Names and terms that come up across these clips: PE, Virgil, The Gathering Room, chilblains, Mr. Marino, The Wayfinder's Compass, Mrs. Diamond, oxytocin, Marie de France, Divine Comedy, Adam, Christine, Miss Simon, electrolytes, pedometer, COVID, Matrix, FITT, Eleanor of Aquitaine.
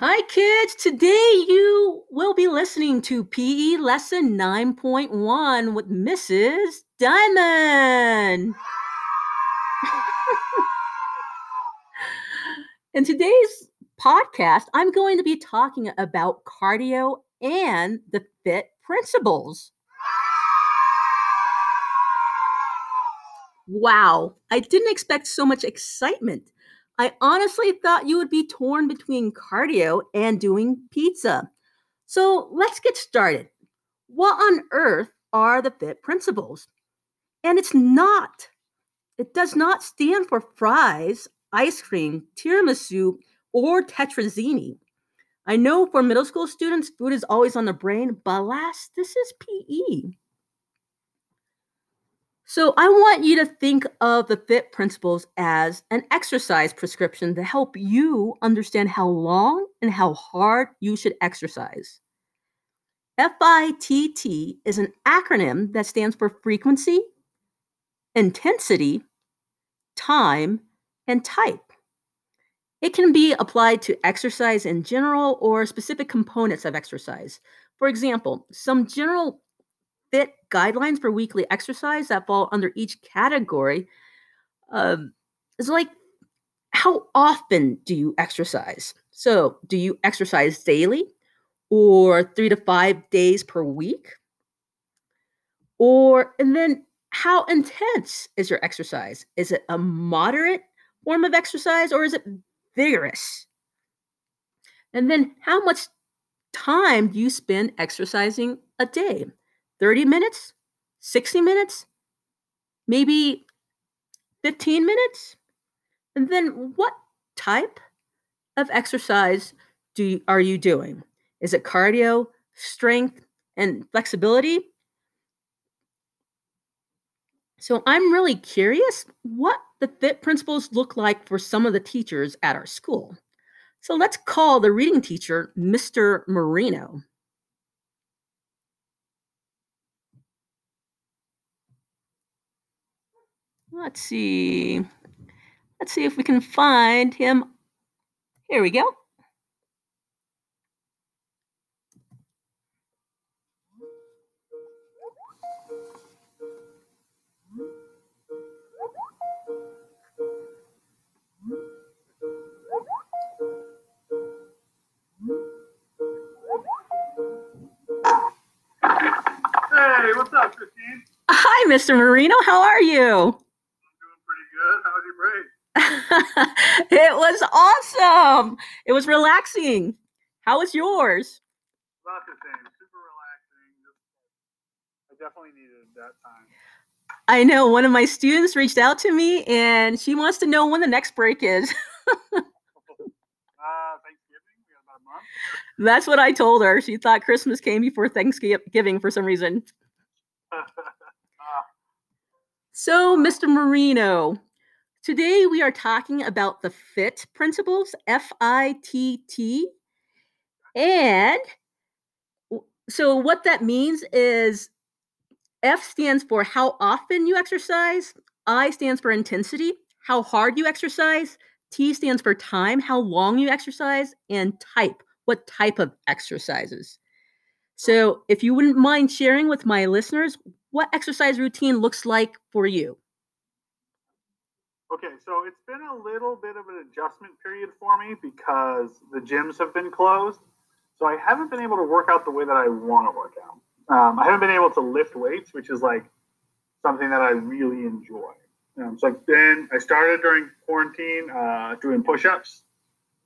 Hi, kids. Today you will be listening to PE lesson 9.1 with Mrs. Diamond. In today's podcast, I'm going to be talking about cardio and the FITT principles. Wow, I didn't expect so much excitement. I honestly thought you would be torn between cardio and doing pizza. So let's get started. What on earth are the FITT principles? And it does not stand for fries, ice cream, tiramisu, or tetrazzini. I know for middle school students, food is always on the brain, but alas, this is PE. So I want you to think of the FITT principles as an exercise prescription to help you understand how long and how hard you should exercise. FITT is an acronym that stands for frequency, intensity, time, and type. It can be applied to exercise in general or specific components of exercise. For example, some general FITT guidelines for weekly exercise that fall under each category is like, how often do you exercise? So do you exercise daily or 3 to 5 days per week? And then how intense is your exercise? Is it a moderate form of exercise or is it vigorous? And then how much time do you spend exercising a day? 30 minutes, 60 minutes, maybe 15 minutes? And then what type of exercise are you doing? Is it cardio, strength, and flexibility? So I'm really curious what the FITT principles look like for some of the teachers at our school. So let's call the reading teacher, Mr. Marino. Let's see if we can find him. Here we go. Hey, what's up, Christine? Hi, Mr. Marino. How are you? It was awesome. It was relaxing. How was yours? Lots of things. Super relaxing. I definitely needed that time. I know. One of my students reached out to me, and she wants to know when the next break is. Thanksgiving? We got about a month? That's what I told her. She thought Christmas came before Thanksgiving for some reason. So, Mr. Marino, today we are talking about the FITT principles, F-I-T-T. And so what that means is F stands for how often you exercise, I stands for intensity, how hard you exercise, T stands for time, how long you exercise, and type, what type of exercises. So if you wouldn't mind sharing with my listeners what exercise routine looks like for you. Okay, so it's been a little bit of an adjustment period for me because the gyms have been closed. So I haven't been able to work out the way that I want to work out. I haven't been able to lift weights, which is like something that I really enjoy. I started during quarantine doing push-ups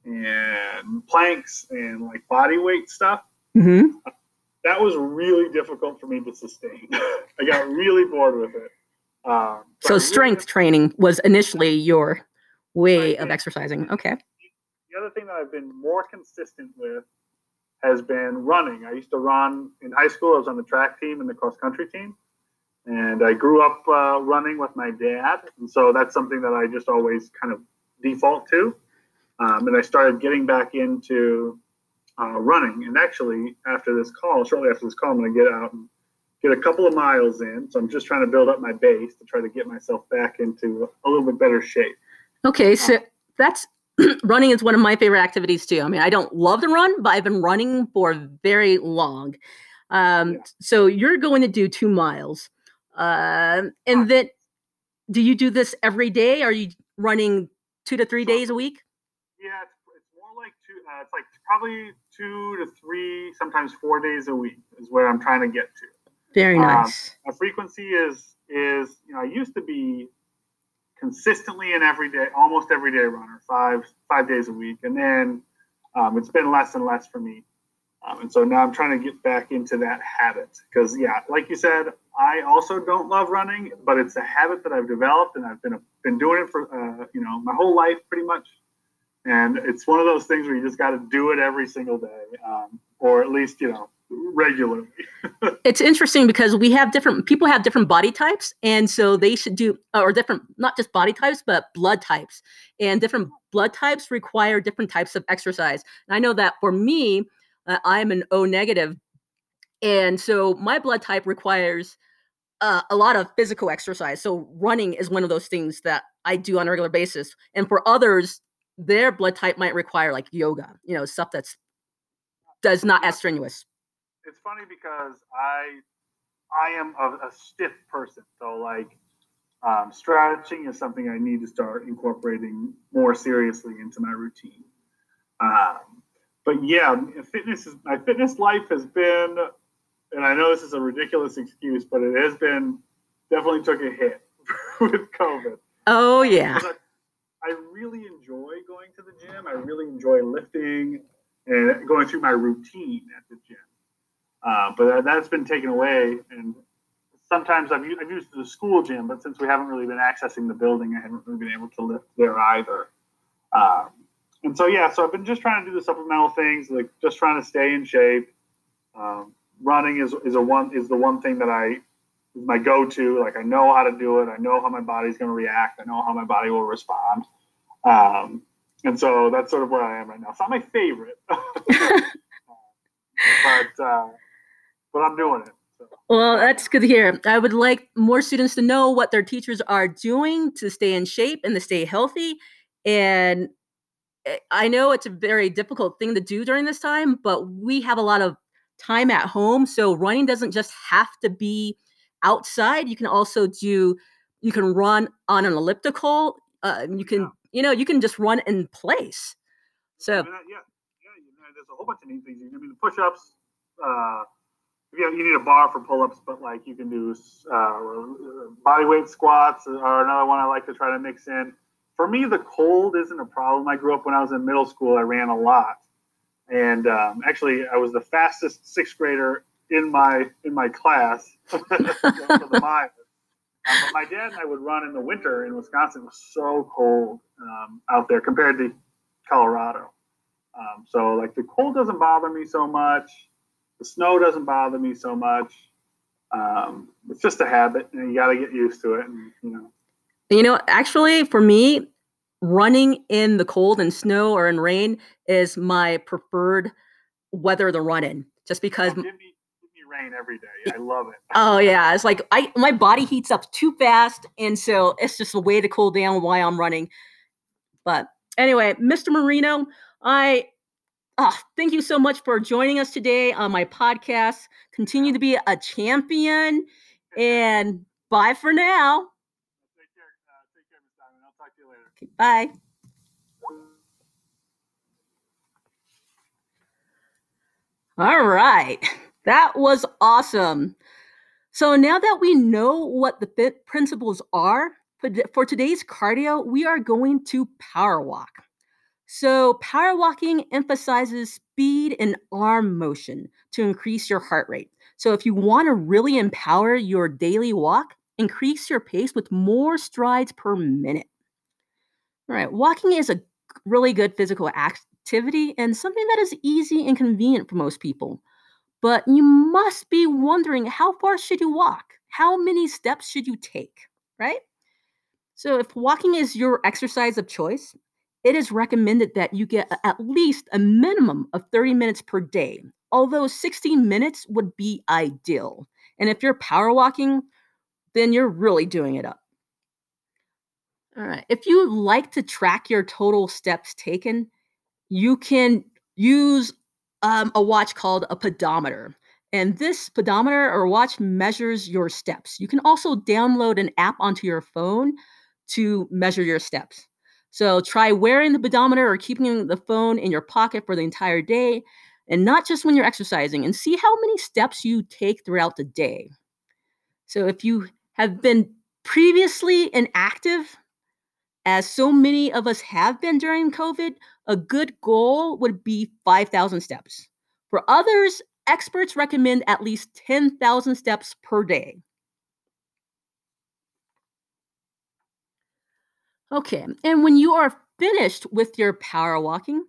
and planks and like body weight stuff. Mm-hmm. That was really difficult for me to sustain. I got really bored with it. So strength training was initially your way of exercising. Okay. The other thing that I've been more consistent with has been running. I used to run in high school. I was on the track team and the cross country team. And I grew up running with my dad. And so that's something that I just always kind of default to. And I started getting back into running. And actually, shortly after this call, I'm going to get out and get a couple of miles in, so I'm just trying to build up my base to try to get myself back into a little bit better shape. Okay, so that's running is one of my favorite activities too. I mean, I don't love to run, but I've been running for very long. So you're going to do 2 miles. And then do you do this every day? Are you running 2 to 3 days a week? Yeah, it's more like two. It's like probably 2 to 3, sometimes 4 days a week is what I'm trying to get to. Very nice. My frequency is, you know, I used to be consistently an everyday, almost everyday runner, five days a week. And then it's been less and less for me. And so now I'm trying to get back into that habit because, yeah, like you said, I also don't love running, but it's a habit that I've developed and I've been doing it for, you know, my whole life pretty much. And it's one of those things where you just got to do it every single day or at least, you know, regularly. It's interesting because we have different people have different body types. And so they should do or different, not just body types, but blood types, and different blood types require different types of exercise. And I know that for me, I'm an O negative. And so my blood type requires a lot of physical exercise. So running is one of those things that I do on a regular basis. And for others, their blood type might require like yoga, you know, stuff that's not as strenuous. It's funny because I am a stiff person. So like stretching is something I need to start incorporating more seriously into my routine. But yeah, my fitness life has been, and I know this is a ridiculous excuse, but it has been definitely took a hit with COVID. Oh yeah. I really enjoy going to the gym. I really enjoy lifting and going through my routine at the gym. But that's been taken away. And sometimes I've used the school gym, but since we haven't really been accessing the building, I haven't really been able to lift there either. And so, yeah, so I've been just trying to do the supplemental things, like just trying to stay in shape. Running is the one thing that is my go-to. Like I know how to do it. I know how my body's going to react. I know how my body will respond. And so that's sort of where I am right now. It's not my favorite, but I'm doing it. So. Well, that's good to hear. I would like more students to know what their teachers are doing to stay in shape and to stay healthy. And I know it's a very difficult thing to do during this time, but we have a lot of time at home. So running doesn't just have to be outside. You can also you can run on an elliptical. You can just run in place. So there's a whole bunch of neat things. I mean, the push-ups, you need a bar for pull-ups, but like you can do body weight squats are another one I like to try to mix in. For me, the cold isn't a problem. I grew up when I was in middle school, I ran a lot. And actually, I was the fastest sixth grader in my class for the mile. But my dad and I would run in the winter in Wisconsin. It was so cold out there compared to Colorado. So like the cold doesn't bother me so much. The snow doesn't bother me so much. It's just a habit, and you got to get used to it. And, you know, actually, for me, running in the cold and snow or in rain is my preferred weather to run in, just because. Rain every day. I love it. Oh yeah. It's like my body heats up too fast. And so it's just a way to cool down while I'm running. But anyway, Mr. Marino, thank you so much for joining us today on my podcast. Continue to be a champion and bye for now. Take care. Take care, Miss Simon. I'll talk to you later. Okay, bye. All right. That was awesome. So now that we know what the FITT principles are, for today's cardio, we are going to power walk. So power walking emphasizes speed and arm motion to increase your heart rate. So if you want to really empower your daily walk, increase your pace with more strides per minute. All right, walking is a really good physical activity and something that is easy and convenient for most people. But you must be wondering, how far should you walk? How many steps should you take, right? So if walking is your exercise of choice, it is recommended that you get at least a minimum of 30 minutes per day, although 60 minutes would be ideal. And if you're power walking, then you're really doing it up. All right. If you would like to track your total steps taken, you can use a watch called a pedometer. And this pedometer or watch measures your steps. You can also download an app onto your phone to measure your steps. So try wearing the pedometer or keeping the phone in your pocket for the entire day, and not just when you're exercising, and see how many steps you take throughout the day. So if you have been previously inactive, as so many of us have been during COVID, a good goal would be 5,000 steps. For others, experts recommend at least 10,000 steps per day. Okay, and when you are finished with your power walking,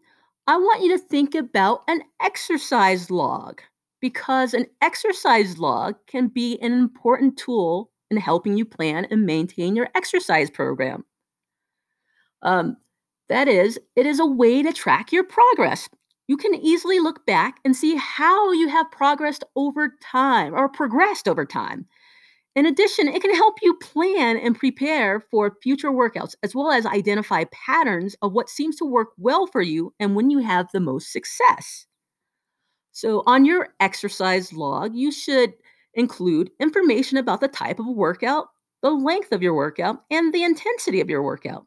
I want you to think about an exercise log, because an exercise log can be an important tool in helping you plan and maintain your exercise program. That is, it is a way to track your progress. You can easily look back and see how you have progressed over time. In addition, it can help you plan and prepare for future workouts, as well as identify patterns of what seems to work well for you and when you have the most success. So on your exercise log, you should include information about the type of workout, the length of your workout, and the intensity of your workout.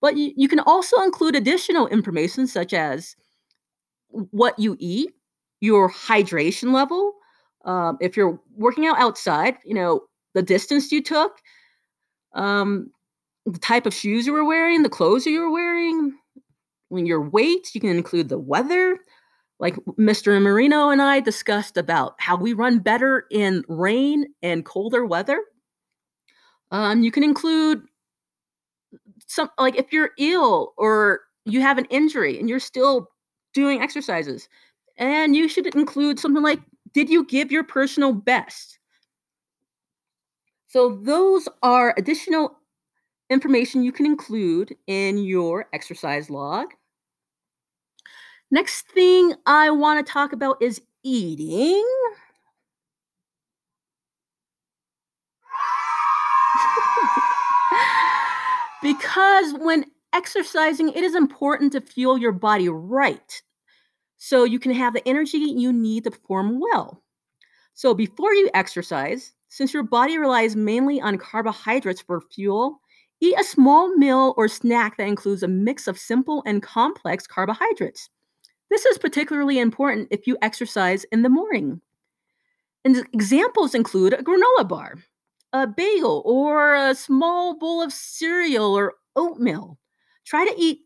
But you can also include additional information such as what you eat, your hydration level, if you're working out outside, the distance you took, the type of shoes you were wearing, the clothes you were wearing, when your weight, you can include the weather. Like Mr. Marino and I discussed about how we run better in rain and colder weather. You can include some, like if you're ill or you have an injury and you're still doing exercises, and you should include something like, did you give your personal best? So those are additional information you can include in your exercise log. Next thing I want to talk about is eating. Because when exercising, it is important to fuel your body right, so you can have the energy you need to perform well. So before you exercise, since your body relies mainly on carbohydrates for fuel, eat a small meal or snack that includes a mix of simple and complex carbohydrates. This is particularly important if you exercise in the morning. And examples include a granola bar, a bagel, or a small bowl of cereal or oatmeal. Try to eat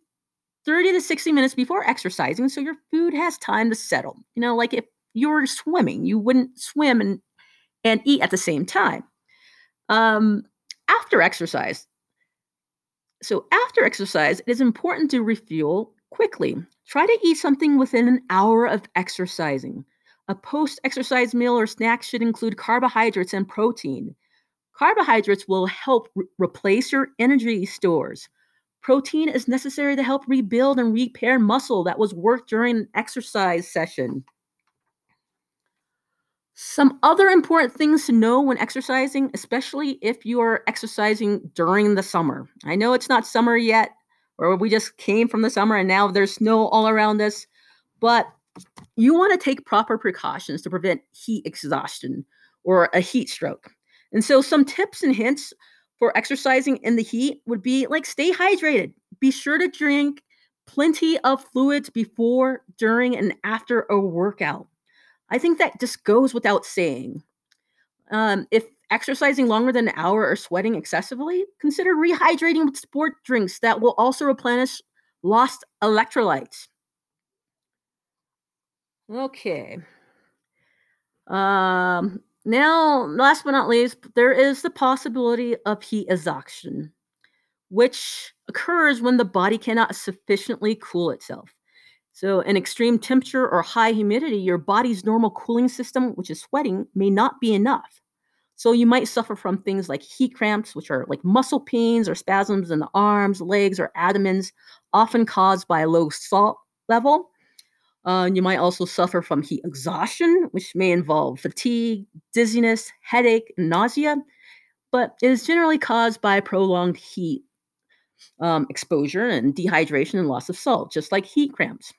30 to 60 minutes before exercising, so your food has time to settle. Like if you were swimming, you wouldn't swim and eat at the same time. After exercise, it is important to refuel quickly. Try to eat something within an hour of exercising. A post-exercise meal or snack should include carbohydrates and protein. Carbohydrates will help replace your energy stores. Protein is necessary to help rebuild and repair muscle that was worked during an exercise session. Some other important things to know when exercising, especially if you are exercising during the summer. I know it's not summer yet, or we just came from the summer and now there's snow all around us, but you want to take proper precautions to prevent heat exhaustion or a heat stroke. And so some tips and hints for exercising in the heat would be like, stay hydrated. Be sure to drink plenty of fluids before, during, and after a workout. I think that just goes without saying. If exercising longer than an hour or sweating excessively, consider rehydrating with sport drinks that will also replenish lost electrolytes. Okay. Now, last but not least, there is the possibility of heat exhaustion, which occurs when the body cannot sufficiently cool itself. So in extreme temperature or high humidity, your body's normal cooling system, which is sweating, may not be enough. So you might suffer from things like heat cramps, which are like muscle pains or spasms in the arms, legs, or abdomens, often caused by a low salt level. You might also suffer from heat exhaustion, which may involve fatigue, dizziness, headache, and nausea, but it is generally caused by prolonged heat exposure and dehydration and loss of salt, just like heat cramps.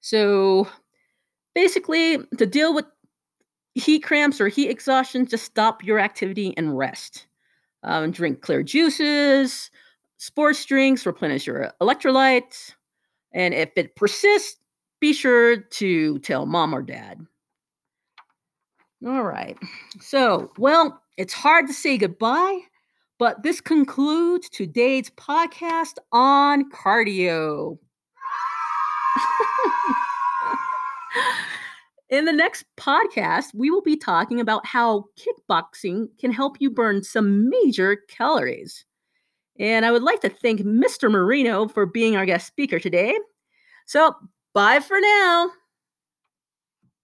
So basically, to deal with heat cramps or heat exhaustion, just stop your activity and rest. Drink clear juices, sports drinks, replenish your electrolytes. And if it persists, be sure to tell mom or dad. All right. So, well, it's hard to say goodbye, but this concludes today's podcast on cardio. In the next podcast, we will be talking about how kickboxing can help you burn some major calories. And I would like to thank Mr. Marino for being our guest speaker today. So, bye for now.